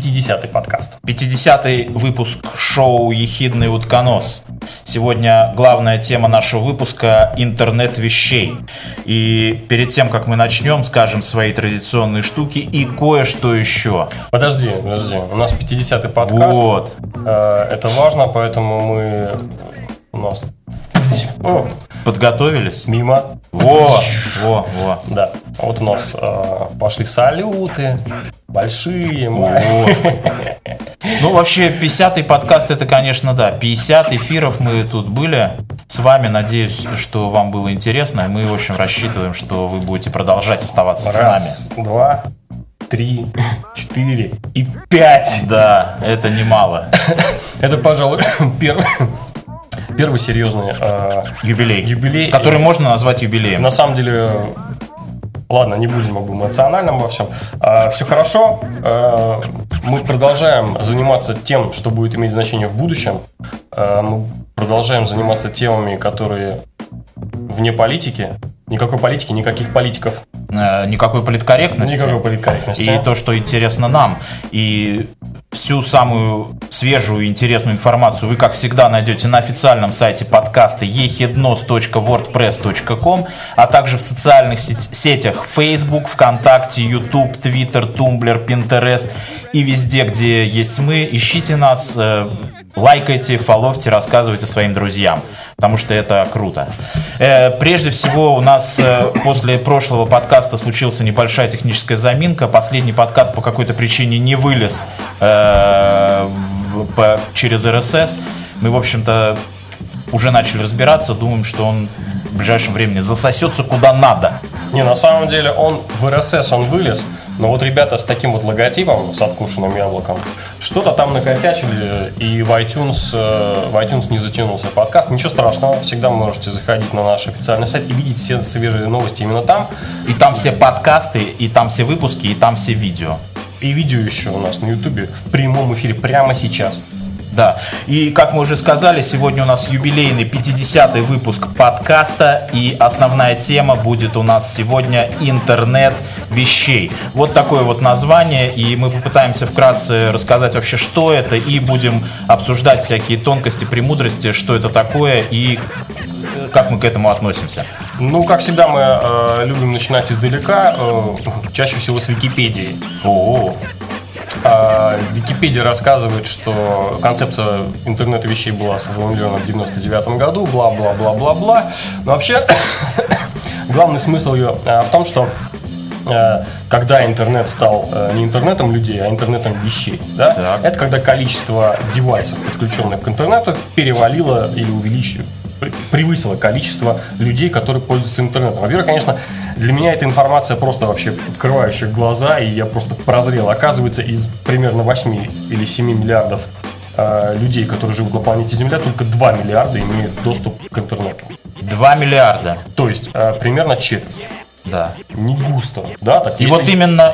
50-й подкаст. 50-й выпуск шоу «Ехидный утконос». Сегодня главная тема нашего выпуска – интернет вещей. И перед тем, как мы начнем, скажем свои традиционные штуки и кое-что еще. Подожди. У нас 50-й подкаст. Вот. Это важно, поэтому мы... У нас... Подготовились? Мимо. Во. Да. Вот у нас пошли салюты. Большие. Ну, вообще, 50-й подкаст, это, конечно, да. 50 эфиров мы тут были с вами. Надеюсь, что вам было интересно. Мы, в общем, рассчитываем, что вы будете продолжать оставаться с нами. 1, 2, 3, 4 и 5. Да, это немало. Это, пожалуй, первый серьезный юбилей, который можно назвать юбилеем. На самом деле, ладно, не будем об эмоциональном во всем. Все хорошо. Мы продолжаем заниматься тем, что будет иметь значение в будущем. Мы продолжаем заниматься темами, которые вне политики. Никакой политики, никаких политиков. Никакой политкорректности. И то, что интересно нам. И всю самую свежую и интересную информацию вы, как всегда, найдете на официальном сайте подкаста ehidnos.wordpress.com, а также в социальных сетях Facebook, ВКонтакте, YouTube, Twitter, Tumblr, Pinterest и везде, где есть мы. Ищите нас, лайкайте, фоловьте, рассказывайте своим друзьям, потому что это круто. Прежде всего, у нас после прошлого подкаста случилась небольшая техническая заминка. Последний подкаст по какой-то причине не вылез через РСС. Мы, в общем-то, уже начали разбираться. Думаем, что он в ближайшем времени засосется куда надо. Не, на самом деле он в РСС он вылез. Но вот ребята с таким вот логотипом, с откушенным яблоком, что-то там накосячили, и в iTunes не затянулся подкаст. Ничего страшного, всегда можете заходить на наш официальный сайт и видеть все свежие новости именно там. И там все подкасты, и там все выпуски, и там все видео. И видео еще у нас на Ютубе в прямом эфире прямо сейчас. Да, и как мы уже сказали, сегодня у нас юбилейный 50-й выпуск подкаста, и основная тема будет у нас сегодня «Интернет вещей». Вот такое вот название, и мы попытаемся вкратце рассказать вообще, что это, и будем обсуждать всякие тонкости, премудрости, что это такое и как мы к этому относимся. Ну, как всегда, мы любим начинать издалека, чаще всего с Википедии. О-о-о. Википедия рассказывает, что концепция интернета вещей была сформулирована в 1999 году, бла-бла-бла-бла-бла. Но вообще, главный смысл ее в том, что когда интернет стал не интернетом людей, а интернетом вещей, да? Это когда количество девайсов, подключенных к интернету, перевалило или превысило количество людей, которые пользуются интернетом. Во-первых, конечно, для меня эта информация просто вообще открывающая глаза, и я просто прозрел. Оказывается, из примерно 8 или 7 миллиардов людей, которые живут на планете Земля, только 2 миллиарда имеют доступ к интернету. 2 миллиарда? То есть, примерно четверть. Да. Не густо, да? Так, и, вот именно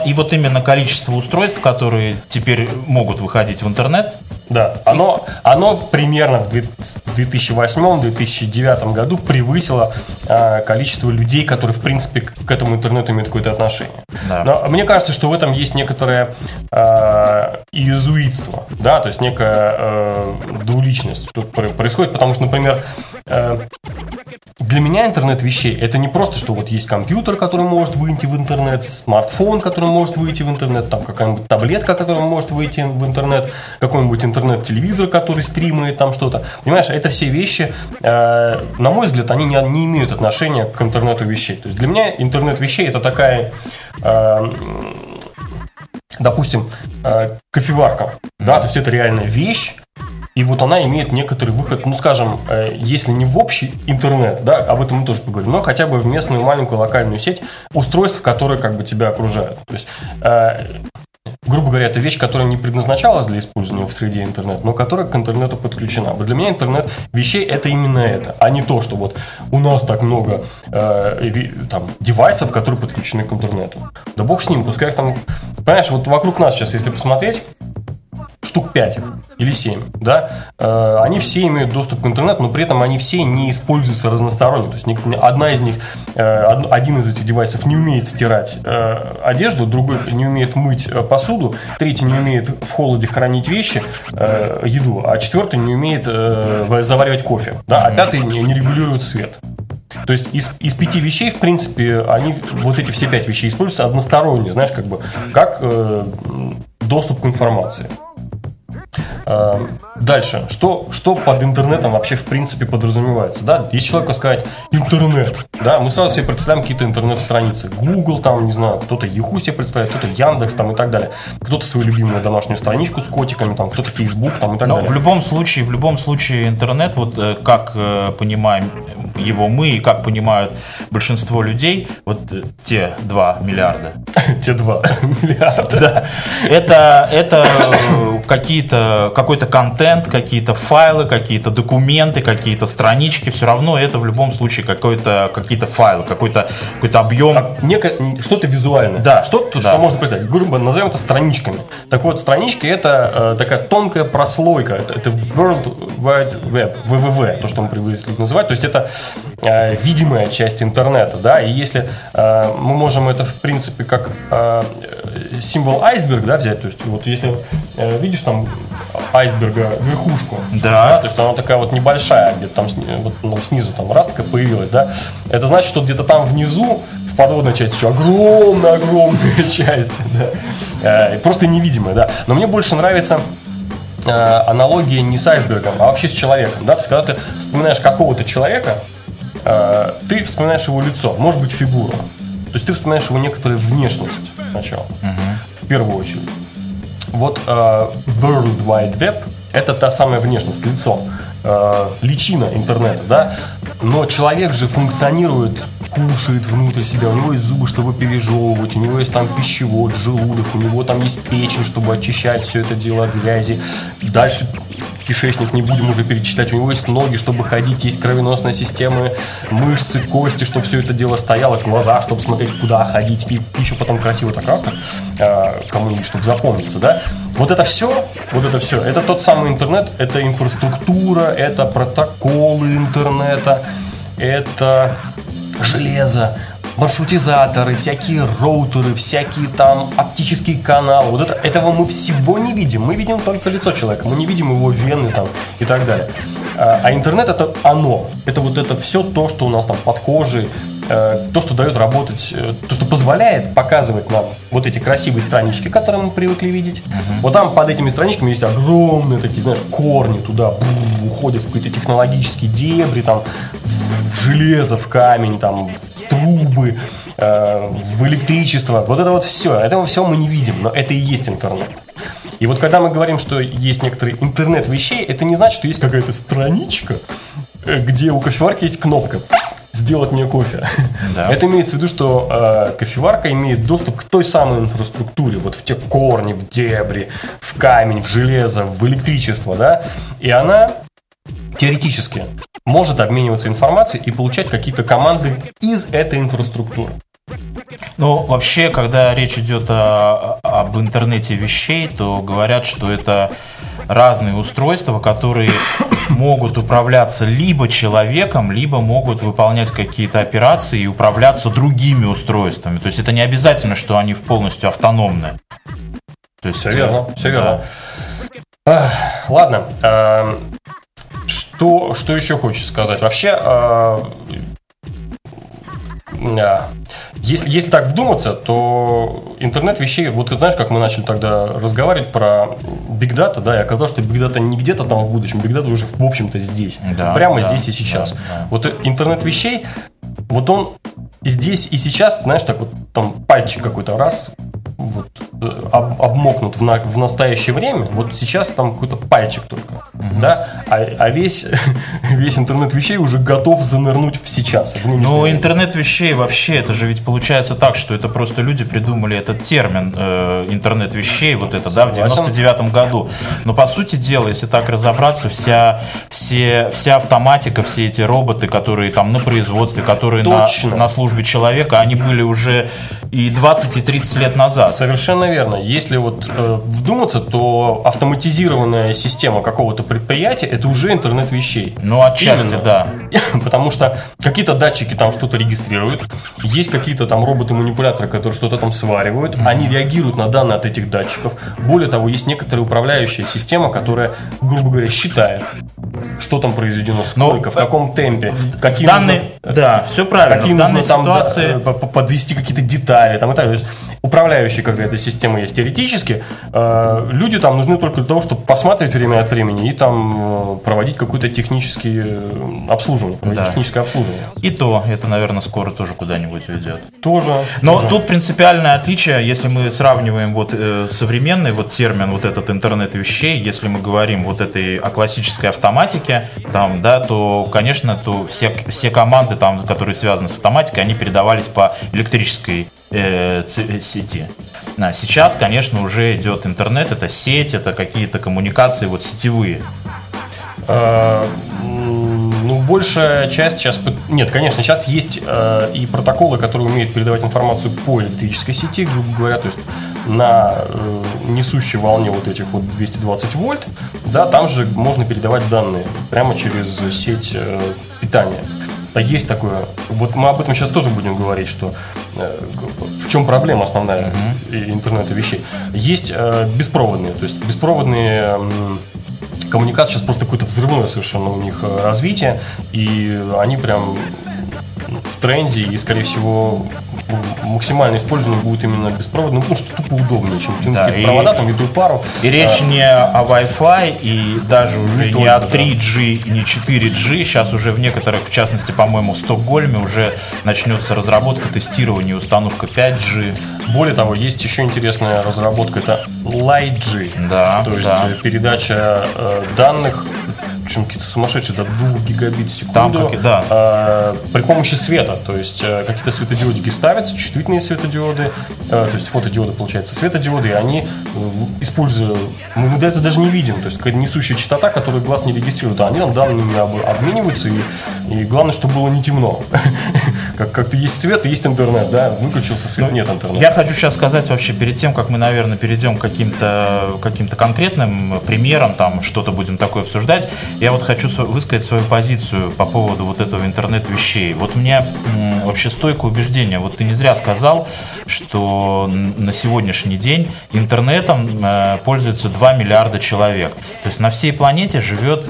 количество устройств, которые теперь могут выходить в интернет. Да, оно примерно в 2008-2009 году превысило количество людей, которые, в принципе, к этому интернету имеют какое-то отношение. Да. Но мне кажется, что в этом есть некоторое иезуитство, да, то есть некая двуличность тут происходит, потому что, например, для меня интернет вещей – это не просто, что вот есть компьютер, который может выйти в интернет, смартфон, который может выйти в интернет, там какая-нибудь таблетка, которая может выйти в интернет, какой-нибудь интернет-телевизор, который стримает там что-то. Понимаешь, это все вещи, на мой взгляд, они не имеют отношения к интернету вещей. То есть для меня интернет вещей – это такая… допустим, кофеварка, да, то есть это реально вещь, и вот она имеет некоторый выход, ну, скажем, если не в общий интернет, да, об этом мы тоже поговорим, но хотя бы в местную маленькую локальную сеть устройств, которые как бы тебя окружают. То есть, грубо говоря, это вещь, которая не предназначалась для использования в среде интернет, но которая к интернету подключена. Вот для меня интернет вещей – это именно это, а не то, что вот у нас так много там, девайсов, которые подключены к интернету. Да бог с ним, пускай их там… Понимаешь, вот вокруг нас сейчас, если посмотреть… штук 5 их, или 7, да, они все имеют доступ к интернету, но при этом они все не используются разносторонне. То есть одна из них, один из этих девайсов не умеет стирать одежду, другой не умеет мыть посуду, третий не умеет в холоде хранить вещи, еду, а четвертый не умеет заваривать кофе, да, а пятый не регулирует свет. То есть из 5 вещей, в принципе, они, вот эти все 5 вещей используются односторонне, знаешь, как бы, как доступ к информации. Дальше. Что под интернетом вообще в принципе подразумевается? Да? Если человеку сказать интернет, да, мы сразу себе представляем какие-то интернет-страницы. Google, там, не знаю, кто-то Yahoo себе представляет, кто-то Яндекс там, и так далее. Кто-то свою любимую домашнюю страничку с котиками, там, кто-то Facebook там, и так далее. В любом случае интернет, вот как понимаем его мы и как понимают большинство людей, вот те 2 миллиарда. Те 2 миллиарда. Это какой-то контент, какие-то файлы, какие-то документы, какие-то странички, все равно это в любом случае какие-то файлы, какой-то объем. Что-то визуальное. Да, что-то, что можно представить. Грубо назовем это страничками. Так вот, странички — это такая тонкая прослойка. Это World Wide Web, WWW, то, что мы привыкли называть. То есть это видимая часть интернета. Да? И если мы можем это, в принципе, как символ айсберга, да, взять, то есть вот если видишь там айсберга верхушку, да. Да, то есть она такая вот небольшая, где-то там вот, ну, снизу там раз такая появилась, да, это значит, что где-то там внизу в подводной части еще огромная часть, да, просто невидимая, да, но мне больше нравится аналогия не с айсбергом, а вообще с человеком, да, то есть когда ты вспоминаешь какого-то человека, ты вспоминаешь его лицо, может быть фигуру, то есть ты вспоминаешь его некоторую внешность сначала, в первую очередь. Вот World Wide Web – это та самая внешность, лицо, личина интернета, да? Но человек же функционирует, кушает внутрь себя, у него есть зубы, чтобы пережевывать, у него есть там пищевод, желудок, у него там есть печень, чтобы очищать все это дело от грязи. Дальше кишечник не будем уже перечислять, у него есть ноги, чтобы ходить, есть кровеносная система, мышцы, кости, чтобы все это дело стояло, глаза, чтобы смотреть, куда ходить, и еще потом красиво так раз, кому-нибудь, чтобы запомниться, да? Вот это все, это тот самый интернет, это инфраструктура, это протоколы интернета, это железо, маршрутизаторы, всякие роутеры, всякие там оптические каналы. Вот этого мы всего не видим. Мы видим только лицо человека, мы не видим его вены там и так далее. А интернет — это оно. Это вот это все то, что у нас там под кожей, то, что дает работать, то, что позволяет показывать нам вот эти красивые странички, которые мы привыкли видеть. Вот там под этими страничками есть огромные такие, знаешь, корни туда, уходят в какие-то технологические дебри, там, в железо, в камень, там, трубы, в электричество. Вот это вот все. Этого всего мы не видим, но это и есть интернет. И вот когда мы говорим, что есть некоторый интернет вещей, это не значит, что есть какая-то страничка, где у кофеварки есть кнопка «Сделать мне кофе». Да. Это имеется в виду, что кофеварка имеет доступ к той самой инфраструктуре, вот в те корни, в дебри, в камень, в железо, в электричество, да, и она теоретически может обмениваться информацией и получать какие-то команды из этой инфраструктуры. Ну, вообще, когда речь идет об интернете вещей, то говорят, что это разные устройства, которые могут управляться либо человеком, либо могут выполнять какие-то операции и управляться другими устройствами. То есть это не обязательно, что они полностью автономны. То есть, все верно. Да. Ладно. Что еще хочешь сказать? Вообще, если так вдуматься, то интернет вещей, вот ты знаешь, как мы начали тогда разговаривать про Big Data, да, и оказалось, что Big Data не где-то там в будущем, Big Data уже, в общем-то, здесь, да, прямо здесь и сейчас. Да. Вот интернет вещей, вот он здесь и сейчас, знаешь, так вот там пальчик какой-то раз, вот, обмокнут в настоящее время, вот сейчас там какой-то пальчик только, да, а весь интернет вещей уже готов занырнуть в сейчас. Но интернет вещей вообще, это же ведь получается так, что это просто люди придумали этот термин интернет вещей, вот это, да, в 99-м году. Но по сути дела, если так разобраться, вся автоматика, все эти роботы, которые там на производстве, которые на службе человека, они были уже и 20, и 30 лет назад. Совершенно верно. Если вот вдуматься, то автоматизированная система какого-то предприятия — это уже интернет вещей. Ну, отчасти, да. Потому что какие-то датчики там что-то регистрируют, есть какие-то там роботы-манипуляторы, которые что-то там сваривают, они реагируют на данные от этих датчиков. Более того, есть некоторая управляющая система, которая, грубо говоря, считает, что там произведено, сколько, в каком темпе, какие данные, да, все правильно, какие нужно там ситуации... подвести какие-то детали там, и так. То есть управляющая какая-то система есть. Теоретически люди там нужны только для того, чтобы посмотреть время от времени и там проводить какое-то техническое обслуживание, да. Техническое обслуживание. И то, это, наверное, скоро тоже куда-нибудь уйдет. Тоже. Но тоже. Тут принципиальное отличие, если мы сравниваем вот современный вот термин, вот этот интернет вещей, если мы говорим вот этой о классической автоматике, там, да, то, конечно, то все команды, там, которые связаны с автоматикой, они передавались по электрической сети. А сейчас, конечно, уже идет интернет, это сеть, это какие-то коммуникации вот сетевые. Ну, большая часть сейчас... Нет, конечно, сейчас есть и протоколы, которые умеют передавать информацию по электрической сети, грубо говоря, то есть на несущей волне вот этих вот 220 вольт, да, там же можно передавать данные прямо через сеть питания. Да, есть такое. Вот мы об этом сейчас тоже будем говорить, что в чем проблема основная интернета вещей. Есть беспроводные, то есть беспроводные коммуникации сейчас просто какое-то взрывное совершенно у них развитие, и они прям в тренде, и, скорее всего, максимально использование будет именно беспроводно, ну, потому что тупо удобнее, чем да, какие-то провода, там, витую пару. И речь не о Wi-Fi, и даже уже не о 3G, не 4G. Сейчас уже в некоторых, в частности, по-моему, в Стокгольме уже начнется разработка, тестирование, установка 5G. Более того, есть еще интересная разработка, это Li-G, да, то есть передача данных, причем какие-то сумасшедшие, до 2 гигабит в секунду, при помощи света, то есть какие-то светодиодики ставятся, чувствительные светодиоды, то есть фотодиоды, получается, светодиоды, и они используют, мы до этого даже не видим, то есть какая-то несущая частота, которую глаз не регистрирует, а они там данными обмениваются, и главное, чтобы было не темно. Как-то есть свет и есть интернет, да, выключился свет, нет интернета. Я хочу сейчас сказать вообще, перед тем, как мы, наверное, перейдем к каким-то конкретным примерам, там что-то будем такое обсуждать, я вот хочу высказать свою позицию по поводу вот этого интернет-вещей. Вот у меня вообще стойкое убеждение, вот ты не зря сказал, что на сегодняшний день интернетом пользуется 2 миллиарда человек. То есть на всей планете живет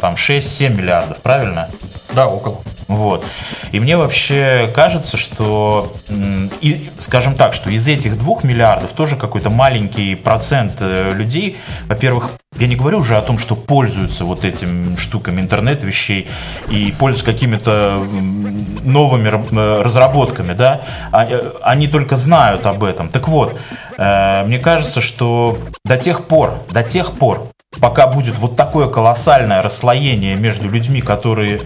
там 6-7 миллиардов, правильно? Да, около. Вот. И мне вообще кажется, что, скажем так, что из этих 2 миллиардов тоже какой-то маленький процент людей, во-первых, я не говорю уже о том, что пользуются вот этим штуками интернет-вещей и пользуются какими-то новыми разработками, да, они только знают об этом. Так вот, мне кажется, что до тех пор, пока будет вот такое колоссальное расслоение между людьми, которые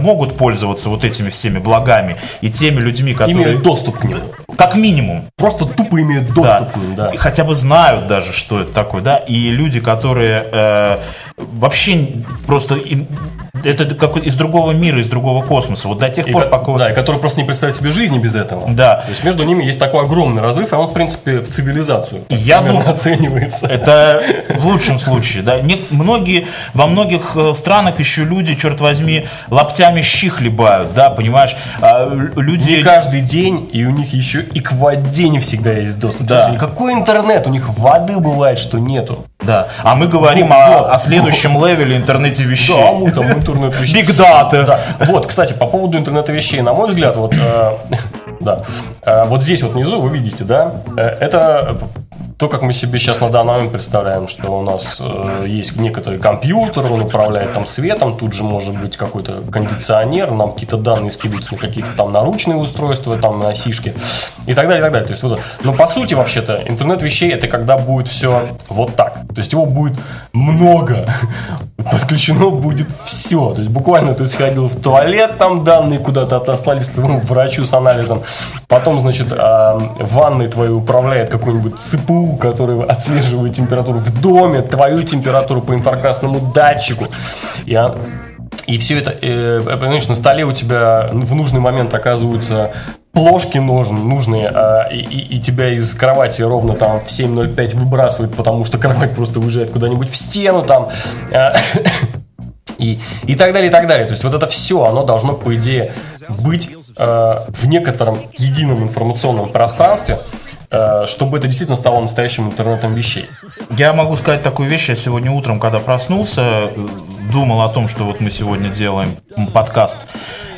могут пользоваться вот этими всеми благами, и теми людьми, которые... Имеют доступ к ним. Как минимум. Просто тупо имеют доступ к ним, да. И хотя бы знают даже, что это такое, да. И люди, которые вообще просто... Это как из другого мира, из другого космоса. Вот до тех пор, пока... Да, и которые просто не представляют себе жизни без этого. Да. То есть между ними есть такой огромный разрыв, а он, в принципе, в цивилизацию. Я думаю, оценивается. Это в лучшем случае, да. Во многих странах еще люди, черт возьми, локтями щи хлебают, да, понимаешь? Люди... Не каждый день, и у них еще и к воде не всегда есть доступ. Да. Какой интернет? У них воды бывает, что нету. Да. А мы говорим о следующем левеле интернете вещей. Да, мы там интернет-вещей. Big Data. Да. Вот, кстати, по поводу интернета вещей, на мой взгляд, вот, да, вот здесь вот внизу вы видите, да, это то, как мы себе сейчас на данный момент представляем, что у нас есть некоторый компьютер, он управляет там светом, тут же может быть какой-то кондиционер, нам какие-то данные скидываются на какие-то там наручные устройства, там на сишки и так далее, и так далее. То есть, вот, но по сути вообще-то интернет вещей — это когда будет все вот так. То есть его будет много, подключено будет все. То есть буквально ты сходил в туалет, там данные куда-то отослали своему врачу с анализом, потом, значит, ванной твоей управляет какой-нибудь ЦПУ, который отслеживает температуру в доме, твою температуру по инфракрасному датчику. И все это, понимаешь, на столе у тебя в нужный момент оказываются плошки нужны, и тебя из кровати ровно там в 7:05 выбрасывает, потому что кровать просто уезжает куда-нибудь в стену там, и так далее, и так далее. То есть вот это все, оно должно, по идее, быть в некотором едином информационном пространстве, чтобы это действительно стало настоящим интернетом вещей. Я могу сказать такую вещь. Я сегодня утром, когда проснулся, думал о том, что вот мы сегодня делаем подкаст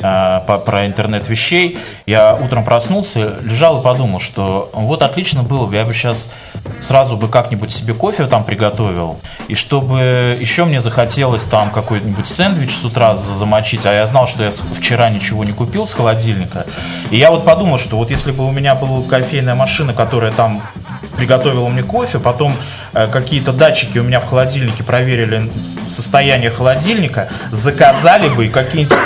про интернет вещей. Я утром проснулся, лежал и подумал, что вот отлично было бы, я бы сейчас сразу бы как-нибудь себе кофе там приготовил, и чтобы еще мне захотелось там какой-нибудь сэндвич с утра замочить, а я знал, что я вчера ничего не купил с холодильника. И я вот подумал, что вот если бы у меня была кофейная машина, которая там приготовила мне кофе, потом какие-то датчики у меня в холодильнике проверили состояние холодильника, заказали бы и какие-нибудь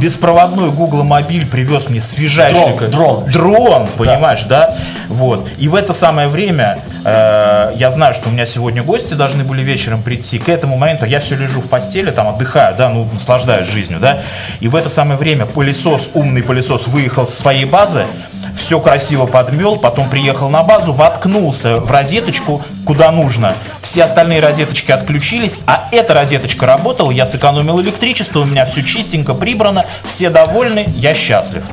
беспроводной Google мобиль привез мне свежайший дрон, понимаешь, да? Вот. И в это самое время я знаю, что у меня сегодня гости должны были вечером прийти. К этому моменту я все лежу в постели, там отдыхаю, да, ну, наслаждаюсь жизнью, да. И в это самое время пылесос, умный пылесос, выехал со своей базы, все красиво подмел, потом приехал на базу, воткнулся в розеточку, куда нужно. Все остальные розеточки отключились, а эта розеточка работала, я сэкономил электричество, у меня все чистенько прибрано, все довольны, я счастлив.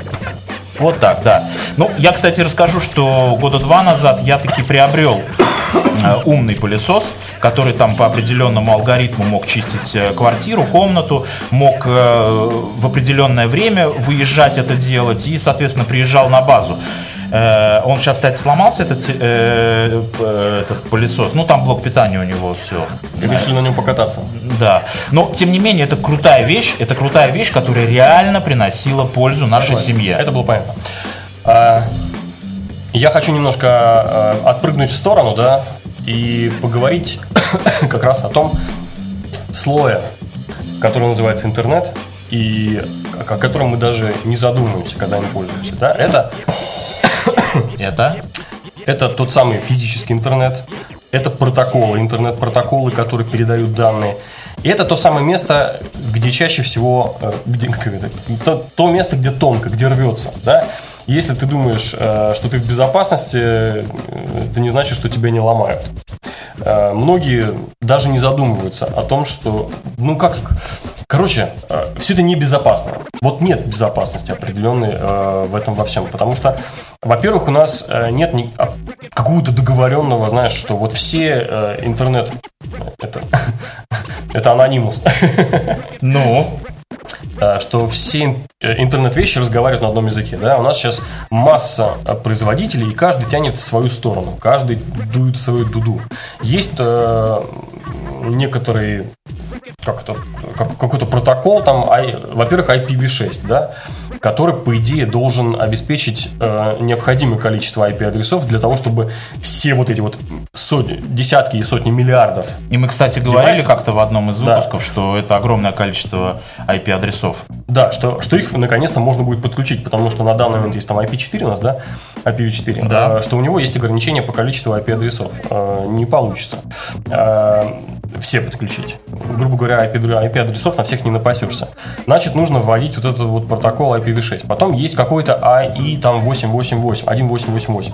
Вот так, да. Ну, я, кстати, расскажу, что 2 года назад я таки приобрел умный пылесос, который там по определенному алгоритму мог чистить квартиру, комнату, мог в определенное время выезжать это делать и, соответственно, приезжал на базу. Он сейчас, кстати, сломался, этот пылесос. Ну, там блок питания у него, все. И решили на нем покататься. Да. Но, тем не менее, это крутая вещь. Это крутая вещь, которая реально приносила пользу нашей семье. Это было понятно. Я хочу немножко отпрыгнуть в сторону, да, и поговорить как раз о том слое, который называется интернет, и о котором мы даже не задумываемся, когда им пользуемся, да. Это тот самый физический интернет, это протоколы, интернет-протоколы, которые передают данные. И это то самое место, где чаще всего, то место, где тонко, где рвется. Да? Если ты думаешь, что ты в безопасности, это не значит, что тебя не ломают. Многие даже не задумываются о том, что, все это небезопасно. Вот нет безопасности определенной в этом во всем, потому что, во-первых, у нас нет какого-то договоренного, знаешь, что вот все интернет, это анонимус. Ну, что все интернет-вещи разговаривают на одном языке, да? У нас сейчас масса производителей, и каждый тянет в свою сторону, каждый дует свою дуду. Есть некоторые какой-то протокол, там, во-первых, IPv6, да, который, по идее, должен обеспечить необходимое количество IP-адресов для того, чтобы все вот эти вот десятки и сотни миллиардов. И мы, кстати, говорили как-то в одном из выпусков, да, что это огромное количество IP-адресов. Да, что их наконец-то можно будет подключить, потому что на данный момент есть там IP4 у нас, да, IPv4, да. Что у него есть ограничение по количеству IP-адресов. Не получится все подключить. Грубо говоря, IP-адресов на всех не напасешься. Значит, нужно вводить вот этот вот протокол IPv6. Потом есть какой-то IE 1888,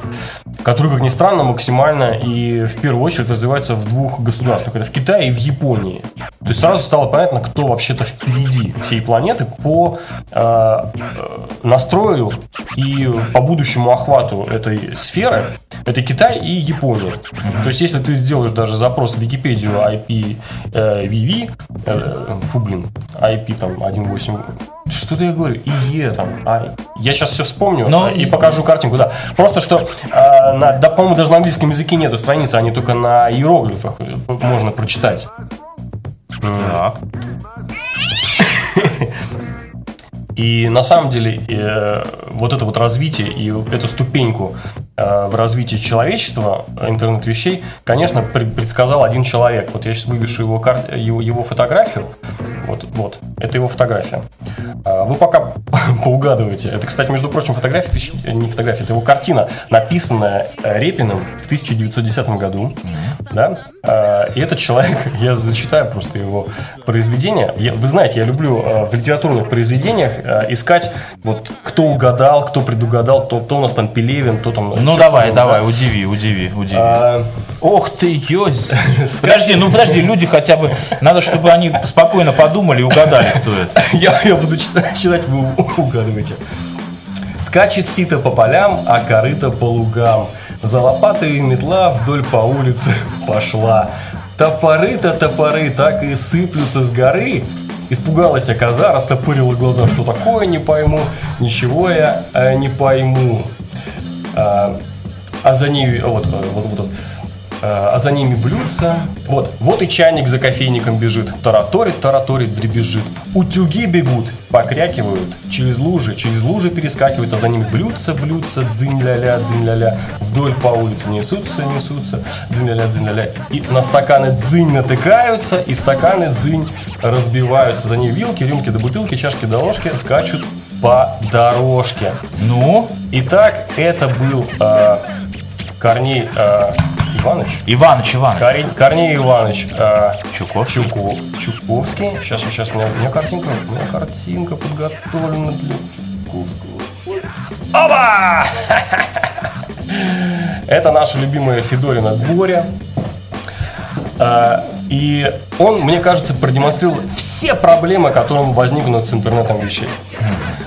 который, как ни странно, максимально и в первую очередь развивается в двух государствах. Это в Китае и в Японии. То есть сразу стало понятно, кто вообще-то впереди всей планеты по настрою и по будущему охвату этой сферы. Это Китай и Япония. То есть, если ты сделаешь даже запрос в Википедию IPVV, IP там 1.8, что-то я говорю, IE там, я сейчас все вспомню, но и покажу картинку, да. Просто что, по-моему, даже на английском языке нету страницы, они только на иероглифах можно прочитать. Так. И на самом деле вот это вот развитие и эту ступеньку в развитии человечества, интернет-вещей, конечно, предсказал один человек. Вот я сейчас вывешу его фотографию. Вот, это его фотография. Вы пока поугадываете. Это, кстати, между прочим, фотография, не фотография, это его картина, написанная Репиным в 1910 году. да? И этот человек, я зачитаю просто его произведение. Вы знаете, я люблю в литературных произведениях искать, вот, кто угадал, кто предугадал, кто у нас там Пелевин, кто там... Ну, давай, удиви. Ох ты, ёсь. Подожди, люди хотя бы... Надо, чтобы они спокойно подумали и угадали, кто это. Я буду читать, вы угадываете. Скачет сито по полям, а корыто по лугам. За лопатой и метла вдоль по улице пошла. Топоры так и сыплются с горы. Испугалась коза, растопырила глаза. Что такое, не пойму. Ничего я не пойму. А за ней... Вот. А за ними блюдца. Вот и чайник за кофейником бежит. Тараторит, дребезжит. Утюги бегут, покрякивают. Через лужи перескакивают. А за ними блюдца, дзынь-ля-ля. Вдоль по улице несутся, дзынь-ля-ля. И на стаканы дзынь натыкаются, и стаканы дзынь разбиваются. За ними вилки, рюмки да бутылки, чашки да ложки скачут по дорожке. Ну? Итак, это был Корней... Иванович. Корней Иванович Чуковский. Сейчас, у меня картинка подготовлена для Чуковского. Оба! Это наша любимая Федорина Боря. И он, мне кажется, продемонстрировал все проблемы, которые возникнут с интернетом вещей.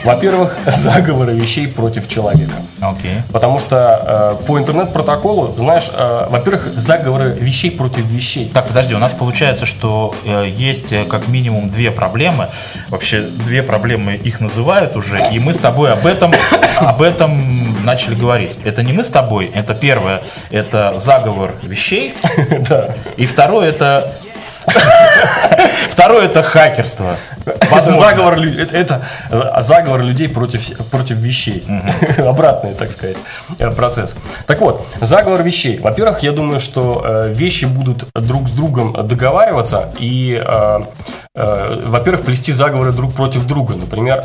Во-первых, заговоры вещей против человека. Okay. Потому что по интернет-протоколу, знаешь, во-первых, заговоры вещей против вещей. Так, подожди, у нас получается, что есть как минимум две проблемы. Вообще, две проблемы их называют уже, и мы с тобой об этом начали говорить. Это не мы с тобой, это первое, это заговор вещей, и второе это хакерство. Это заговор людей против вещей. Обратный, так сказать, процесс. Так вот, заговор вещей. Во-первых, я думаю, что вещи будут друг с другом договариваться и, во-первых, плести заговоры друг против друга. Например,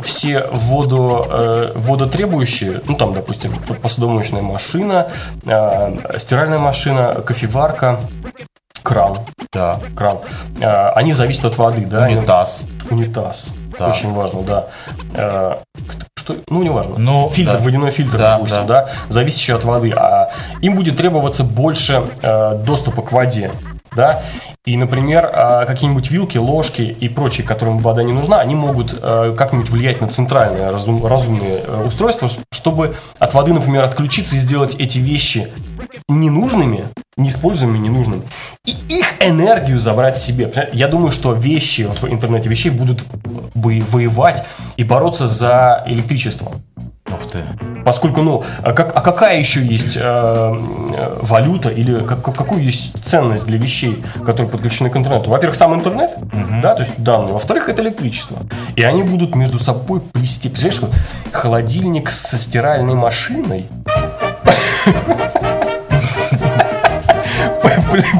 все водотребующие, ну там, допустим, посудомоечная машина, стиральная машина, кофеварка, кран. Они зависят от воды, да? Унитаз. Да. Очень важно, да. Что? Ну, не важно. Но, фильтр, да. Водяной фильтр, да, допустим, да. Зависящий от воды. А им будет требоваться больше доступа к воде, да? И, например, какие-нибудь вилки, ложки и прочие, которым вода не нужна, они могут как-нибудь влиять на центральные разумные устройства, чтобы от воды, например, отключиться и сделать эти вещи ненужными, неиспользуемыми, ненужными, и их энергию забрать себе. Я думаю, что вещи в интернете вещей будут воевать и бороться за электричество. Ух ты. Поскольку, какая еще есть валюта или какую есть ценность для вещей, которые подключены к интернету? Во-первых, сам интернет, да, то есть данные. Во-вторых, это электричество. И они будут между собой плести. Представляешь, вот холодильник со стиральной машиной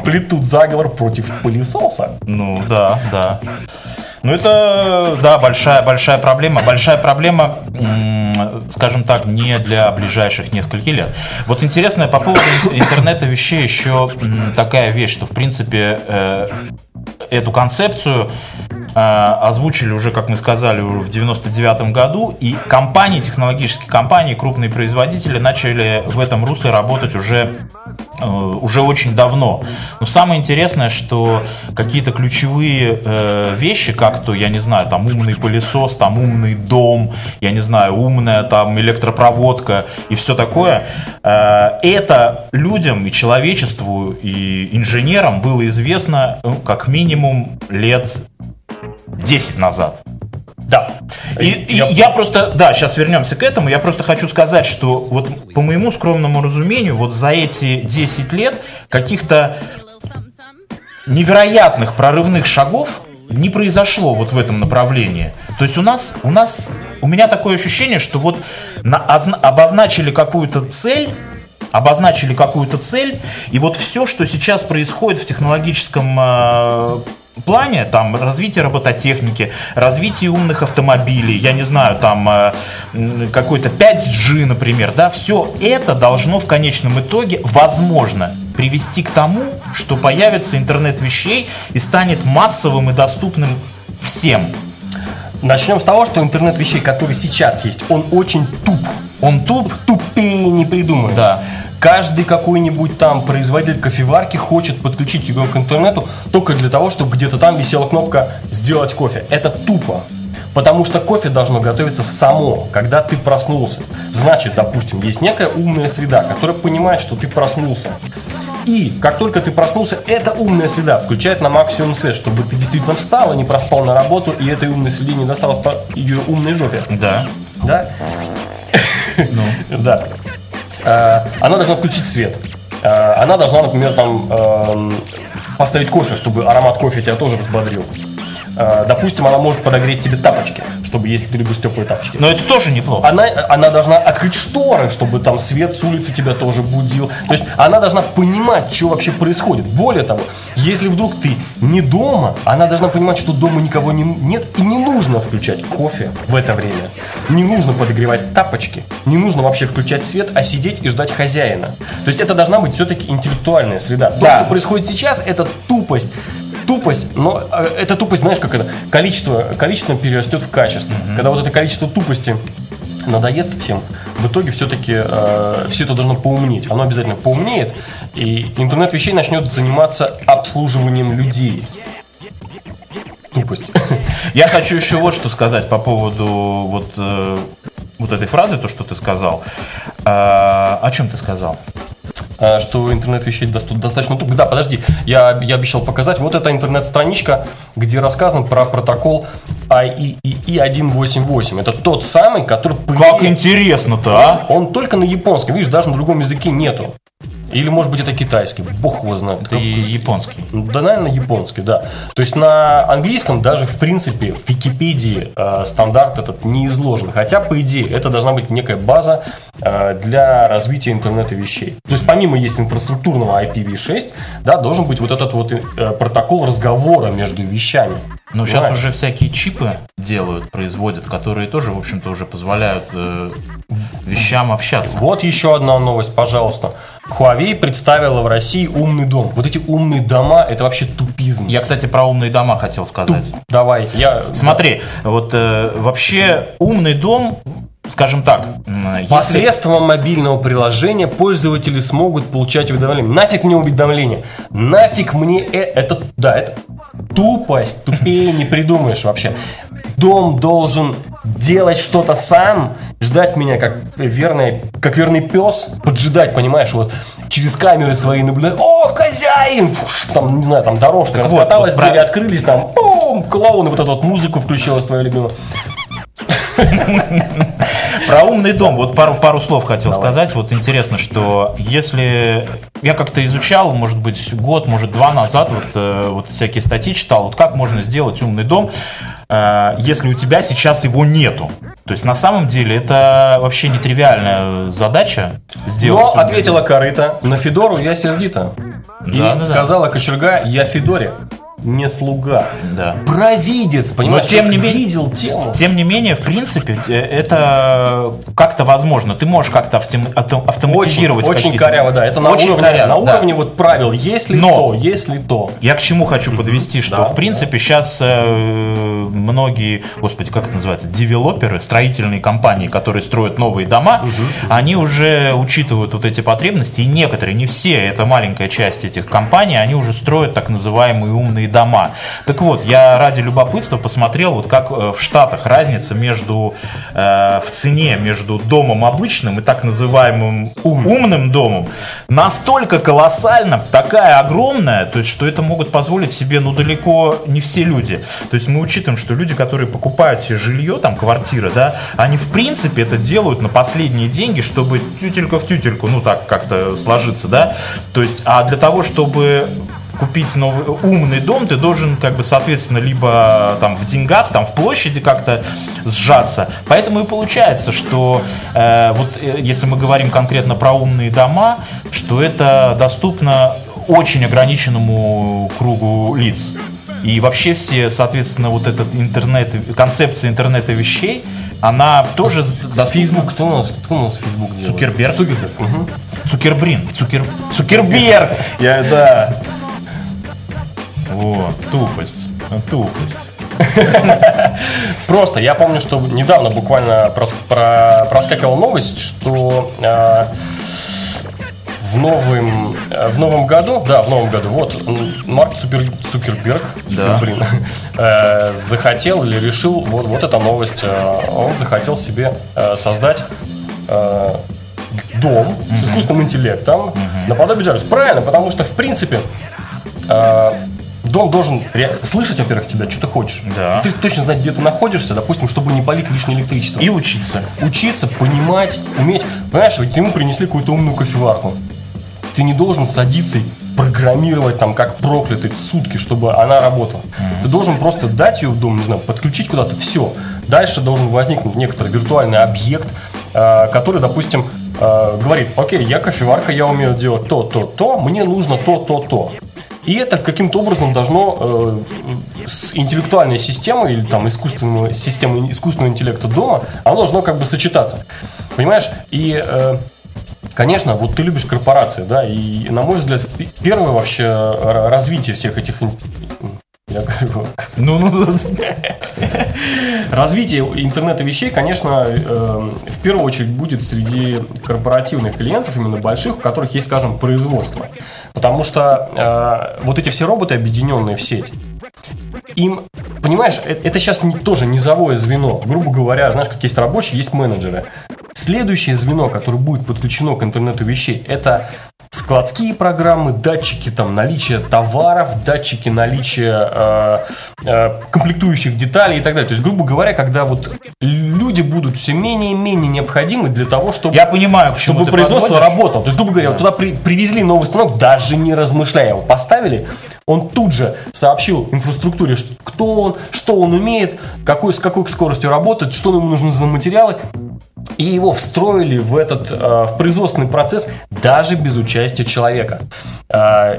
плетут заговор против пылесоса. Ну, да. Ну, это, да, большая проблема. Большая проблема, скажем так, не для ближайших нескольких лет. Вот интересно, по поводу интернета вещей еще такая вещь, что, в принципе, эту концепцию озвучили уже, как мы сказали, в 99 году, и компании, технологические компании, крупные производители начали в этом русле работать уже очень давно. Но самое интересное, что какие-то ключевые вещи, как то, я не знаю, там умный пылесос, там умный дом, я не знаю, умная там электропроводка и все такое, это людям и человечеству, и инженерам было известно, как минимум, лет 10 назад. Да. И я просто, да, сейчас вернемся к этому. Я просто хочу сказать, что вот по моему скромному разумению, вот за эти 10 лет каких-то невероятных прорывных шагов не произошло вот в этом направлении. То есть у меня такое ощущение, что вот обозначили какую-то цель, и вот все, что сейчас происходит в технологическом плане, там, развитие робототехники, развитие умных автомобилей, я не знаю, там, какой-то 5G, например, да, все это должно в конечном итоге, возможно, привести к тому, что появится интернет вещей и станет массовым и доступным всем? Начнем с того, что интернет вещей, который сейчас есть, он очень туп. Он туп? Тупее не придумаешь. Да. Каждый какой-нибудь там производитель кофеварки хочет подключить его к интернету только для того, чтобы где-то там висела кнопка «Сделать кофе». Это тупо. Потому что кофе должно готовиться само, когда ты проснулся. Значит, допустим, есть некая умная среда, которая понимает, что ты проснулся. И как только ты проснулся, эта умная среда включает на максимум свет, чтобы ты действительно встал и не проспал на работу, и этой умной среде не досталось по ее умной жопе. Да. Да? Ну. Да. Она должна включить свет. Она должна, например, там поставить кофе, чтобы аромат кофе тебя тоже взбодрил. Допустим, она может подогреть тебе тапочки, чтобы, если ты любишь теплые тапочки. Но это тоже неплохо. Она должна открыть шторы, чтобы там свет с улицы тебя тоже будил. То есть она должна понимать, что вообще происходит. Более того, если вдруг ты не дома, она должна понимать, что дома никого нет. И не нужно включать кофе в это время. Не нужно подогревать тапочки. Не нужно вообще включать свет, а сидеть и ждать хозяина. То есть это должна быть все-таки интеллектуальная среда. Да. То, что происходит сейчас, это тупость. Тупость, но эта тупость, знаешь, как это, количество перерастет в качество. Mm-hmm. Когда вот это количество тупости надоест всем, в итоге все-таки все это должно поумнеть. Оно обязательно поумнеет, и интернет вещей начнет заниматься обслуживанием людей. Тупость. Я хочу еще вот что сказать по поводу вот этой фразы, то, что ты сказал. О чем ты сказал? Что интернет вещей достаточно туп. Да, подожди, я обещал показать. Вот это интернет-страничка, где рассказано про протокол IEEE 188. Это тот самый, который... Как интересно-то, а? Он только на японском, видишь, даже на другом языке нету. Или, может быть, это китайский, бог его знает. Это японский. Да, наверное, японский, да. То есть на английском даже, в принципе, в Википедии стандарт этот не изложен. Хотя, по идее, это должна быть некая база для развития интернета вещей. То есть помимо есть инфраструктурного IPv6, да, должен быть вот этот вот протокол разговора между вещами. Ну, сейчас уже всякие чипы делают, производят, которые тоже, в общем-то, уже позволяют вещам общаться. Вот еще одна новость, пожалуйста. Huawei представила в России умный дом. Вот эти умные дома, это вообще тупизм. Я, кстати, про умные дома хотел сказать. Давай. Смотри, вот вообще умный дом... Скажем так, посредством мобильного приложения пользователи смогут получать уведомления. Нафиг мне уведомления? Нафиг мне это? Да, это тупость. Тупее не придумаешь вообще. Дом должен делать что-то сам, ждать меня как верный пес, поджидать, понимаешь, вот через камеры свои наблюдать. О, хозяин! Фуш, там, не знаю, там дорожка так раскаталась, вот, двери открылись, там, бум, клоуны, вот эту вот музыку включилась твоя любимая. Про умный дом. Вот пару слов хотел сказать. Вот интересно, что если... Я как-то изучал, может быть, год, может, два назад, вот всякие статьи читал, вот как можно сделать умный дом, если у тебя сейчас его нету. То есть, на самом деле, это вообще нетривиальная задача сделать. Но ответила корыто: на Федору я сердита. И сказала кочерга: я Федоре не слуга, да. Провидец, понимаешь? Но тем не менее, видел тело. Тем не менее, в принципе, это как-то возможно. Ты можешь как-то автоматизировать. Очень коряво, да. Это на очень уровне, коряво, на уровне вот правил. Если но, то, если то. Я к чему хочу подвести, что да, в принципе да. Сейчас многие, господи, как это называется, девелоперы, строительные компании, которые строят новые дома, они уже учитывают вот эти потребности. И некоторые, не все, это маленькая часть этих компаний, они уже строят так называемые умные дома. Так вот, я ради любопытства посмотрел, вот как в Штатах разница между в цене между домом обычным и так называемым умным домом настолько колоссально, такая огромная, то есть, что это могут позволить себе, ну, далеко не все люди. То есть мы учитываем, что люди, которые покупают себе жилье, там, квартиры, да, они, в принципе, это делают на последние деньги, чтобы тютелька в тютельку, ну, так как-то сложиться, да, то есть, а для того, чтобы купить новый умный дом, ты должен, как бы, соответственно, либо там в деньгах, там в площади как-то сжаться. Поэтому и получается, что вот если мы говорим конкретно про умные дома, что это доступно очень ограниченному кругу лиц. И вообще все, соответственно, вот этот интернет, концепция интернета вещей, Она тоже... Facebook, кто у нас? Кто у нас Facebook делает? Цукерберг. Цукерберг. Угу. Цукербрин. Цукерберг! Я, да. Вот, тупость. Просто я помню, что недавно буквально проскакивала новость, что в новом году, вот Марк Цукерберг, да. Захотел или решил, вот эта новость, он захотел себе создать дом с искусственным интеллектом наподобие Jarvis. Правильно, потому что в принципе дом должен слышать, во-первых, тебя, что ты хочешь. Да. Ты точно знать, где ты находишься, допустим, чтобы не палить лишнее электричество. И учиться. Учиться, понимать, уметь. Понимаешь, вот ему принесли какую-то умную кофеварку. Ты не должен садиться и программировать там, как проклятый, сутки, чтобы она работала. Ты должен просто дать ее в дом, не знаю, подключить куда-то, все. Дальше должен возникнуть некоторый виртуальный объект, который, допустим, говорит: окей, я кофеварка, я умею делать то, мне нужно то. И это каким-то образом должно с интеллектуальной системой или там системой искусственного интеллекта дома, оно должно как бы сочетаться. Понимаешь? И, конечно, вот ты любишь корпорации, да, и, на мой взгляд, первое вообще развитие всех этих... Развитие интернета вещей, конечно, в первую очередь будет среди корпоративных клиентов, именно больших, у которых есть, скажем, производство. Потому что вот эти все роботы, объединенные в сеть, им, понимаешь, это сейчас тоже низовое звено. Грубо говоря, знаешь, как есть рабочие, есть менеджеры. Следующее звено, которое будет подключено к интернету вещей, это складские программы, датчики там, наличия товаров, датчики наличия комплектующих деталей и так далее. То есть, грубо говоря, когда вот люди будут все менее и менее необходимы для того, чтобы, я понимаю, чтобы производство работало. То есть, грубо говоря, да. Вот туда привезли новый станок, даже не размышляя, его поставили, он тут же сообщил инфраструктуре, кто он, что он умеет, с какой скоростью работает, что ему нужны за материалы. И его встроили в производственный процесс даже без участия человека.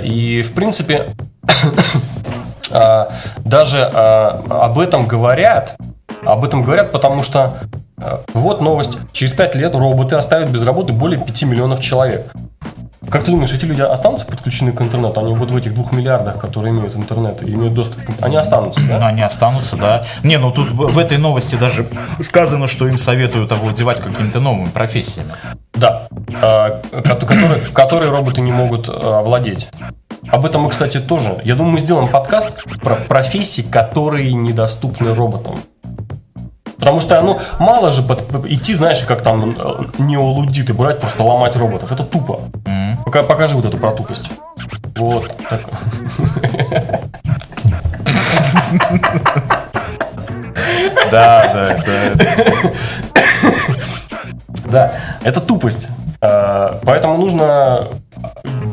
И, в принципе, даже об этом говорят, потому что вот новость. Через 5 лет роботы оставят без работы более 5 миллионов человек. Как ты думаешь, эти люди останутся подключены к интернету? Они вот в этих 2 миллиардах, которые имеют интернет и имеют доступ к интернету, они останутся, да? Они останутся, да. Не, ну тут в этой новости даже сказано, что им советуют овладевать какими-то новыми профессиями. Да, которые роботы не могут овладеть. Об этом мы, кстати, тоже. Я думаю, мы сделаем подкаст про профессии, которые недоступны роботам. Потому что, мало же идти, знаешь, как там неолудиты брать, просто ломать роботов. Это тупо. Покажи вот эту про тупость. Вот так. Да. Это тупость. Поэтому нужно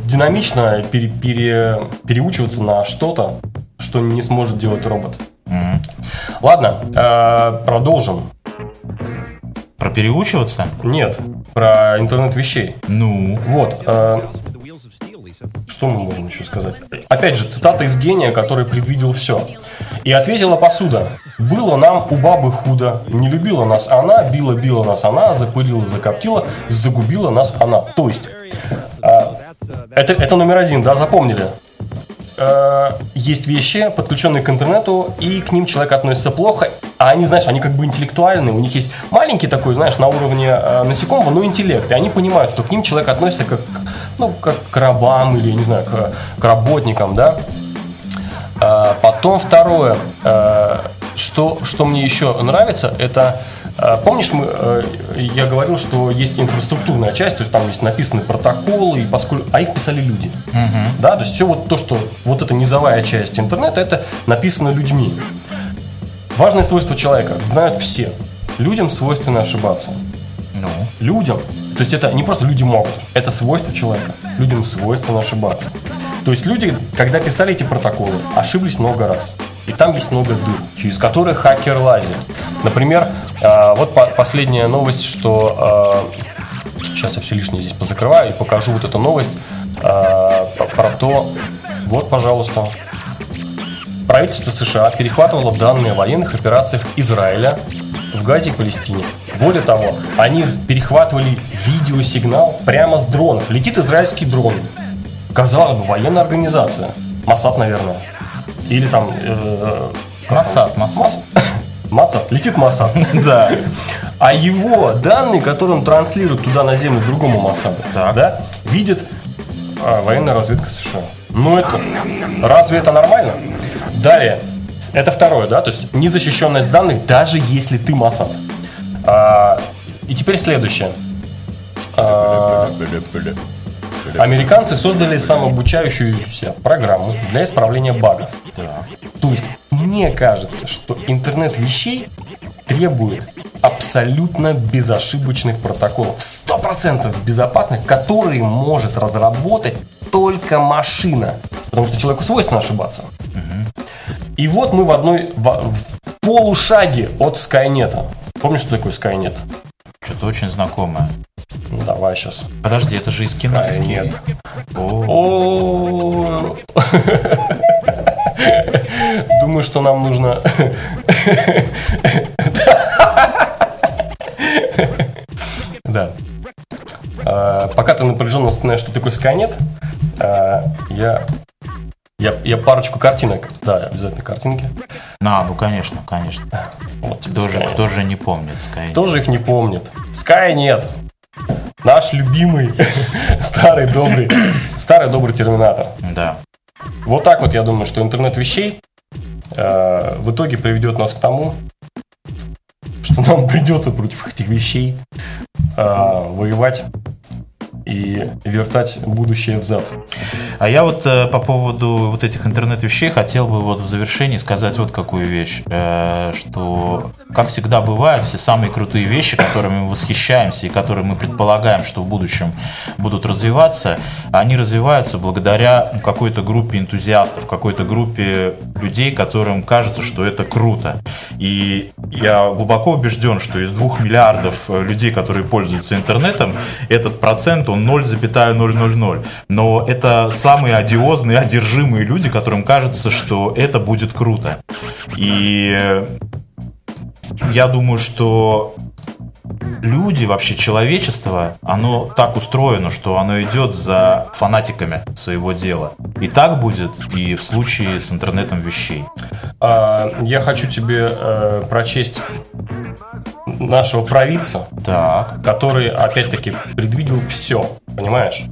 динамично переучиваться на что-то, что не сможет делать робот. Ладно, продолжим. Про переучиваться? Нет, про интернет вещей. Ну. Вот. Что мы можем еще сказать? Опять же, цитата из гения, который предвидел все. И ответила посуда: было нам у бабы худо, не любила нас она, била нас она, запылила, закоптила, загубила нас она. То есть, это номер один, да, запомнили? Есть вещи, подключенные к интернету, и к ним человек относится плохо, а они, знаешь, они как бы интеллектуальные, у них есть маленький такой, знаешь, на уровне насекомого, но интеллект, и они понимают, что к ним человек относится как к рабам или, не знаю, к работникам, да. Потом второе, что мне еще нравится, это, помнишь, я говорил, что есть инфраструктурная часть, то есть там есть написаны протоколы, а их писали люди. Угу. Да, то есть все вот то, что вот эта низовая часть интернета, это написано людьми. Важное свойство человека знают все. Людям свойственно ошибаться. Ну. Людям. То есть это не просто люди могут, это свойство человека. Людям свойственно ошибаться. То есть люди, когда писали эти протоколы, ошиблись много раз. И там есть много дыр, через которые хакер лазит. Например, вот последняя новость, что... Сейчас я все лишнее здесь позакрываю и покажу вот эту новость про то... Вот, пожалуйста. Правительство США перехватывало данные о военных операциях Израиля в Газе и Палестине. Более того, они перехватывали видеосигнал прямо с дронов. Летит израильский дрон. Казалось бы, военная организация. Моссад, наверное. Или там... Моссад. Летит Моссад. Да. А его данные, которые он транслирует туда на землю другому Моссаду, да, видит военная разведка США. Ну это... Разве это нормально? Далее. Это второе, да? То есть незащищенность данных, даже если ты Моссад. И теперь следующее. Американцы создали самообучающуюся программу для исправления багов. То есть мне кажется, что интернет вещей требует абсолютно безошибочных протоколов, 100% безопасных, которые может разработать только машина. Потому что человеку свойственно ошибаться. И вот мы в полушаге от SkyNet. Помнишь, что такое SkyNet? Что-то очень знакомое. Ну, давай сейчас. Подожди, это же из кино. SkyNet. Думаю, что нам нужно... Да. Пока ты напряженно вспоминаешь, что такое SkyNet, я парочку картинок. Да, обязательно картинки. Ну конечно, конечно. Вот кто же не помнит SkyNet? Кто же их не помнит? SkyNet. Наш любимый старый добрый терминатор. Да. Вот так вот я думаю, что интернет вещей в итоге приведет нас к тому, что нам придется против этих вещей воевать и вертать будущее взад. А я вот по поводу вот этих интернет-вещей хотел бы вот в завершении сказать вот какую вещь, что, как всегда бывает, все самые крутые вещи, которыми мы восхищаемся и которые мы предполагаем, что в будущем будут развиваться, они развиваются благодаря какой-то группе энтузиастов, какой-то группе людей, которым кажется, что это круто. И я глубоко убежден, что из 2 миллиардов людей, которые пользуются интернетом, этот процент, он 0,000. Но это самые одиозные, одержимые люди, которым кажется, что это будет круто. И я думаю, что люди, вообще человечество, оно так устроено, что оно идет за фанатиками своего дела. И так будет и в случае с интернетом вещей. Я хочу тебе прочесть нашего провидца, который, опять-таки, предвидел все, понимаешь?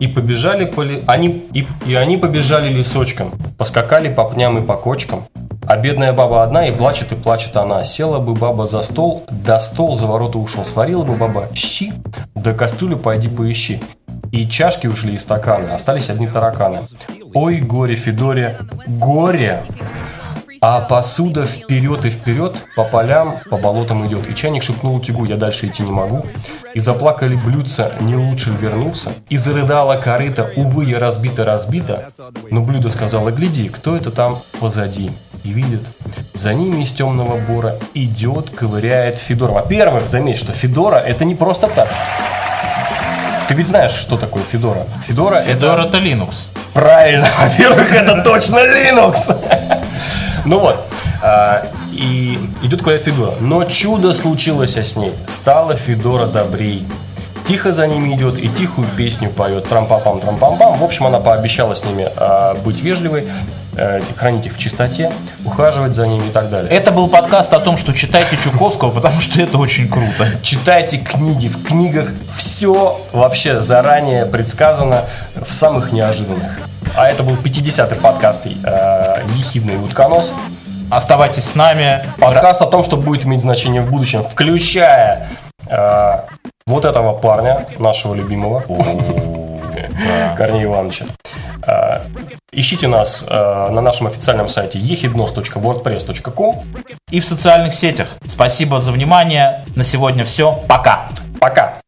И побежали они побежали лесочком, поскакали по пням и по кочкам. А бедная баба одна, и плачет она. Села бы баба за стол, да стол за ворота ушел. Сварила бы баба щи, да кастрюлю пойди поищи. И чашки ушли, и стаканы, остались одни тараканы. Ой, горе Федоре, горе! А посуда вперед и вперед, по полям, по болотам идет. И чайник шепнул утюгу, я дальше идти не могу. И заплакали блюдца, не лучше ль вернуться. И зарыдала корыта, увы, я разбита. Но блюдо сказала, гляди, кто это там позади. И видит, за ними из темного бора идет, ковыряет Федора. Во-первых, заметь, что Федора это не просто так. Ты ведь знаешь, что такое Федора? Федора это Linux. Правильно, во-первых, это точно Linux. Ну вот, и идет ковырять Федора. Но чудо случилось с ней. Стала Федора добрей. Тихо за ними идет и тихую песню поет. Трам-пам-пам, трам-пам-пам. В общем, она пообещала с ними быть вежливой, хранить их в чистоте, ухаживать за ними и так далее. Это был подкаст о том, что читайте Чуковского, потому что это очень круто. Читайте книги. В книгах все вообще заранее предсказано в самых неожиданных. А это был 50-й подкаст «Ехидный утконос». Оставайтесь с нами. Подкаст о том, что будет иметь значение в будущем, включая... вот этого парня, нашего любимого, Корнея Ивановича. Ищите нас на нашем официальном сайте ehidnos.wordpress.com и в социальных сетях. Спасибо за внимание. На сегодня все. Пока.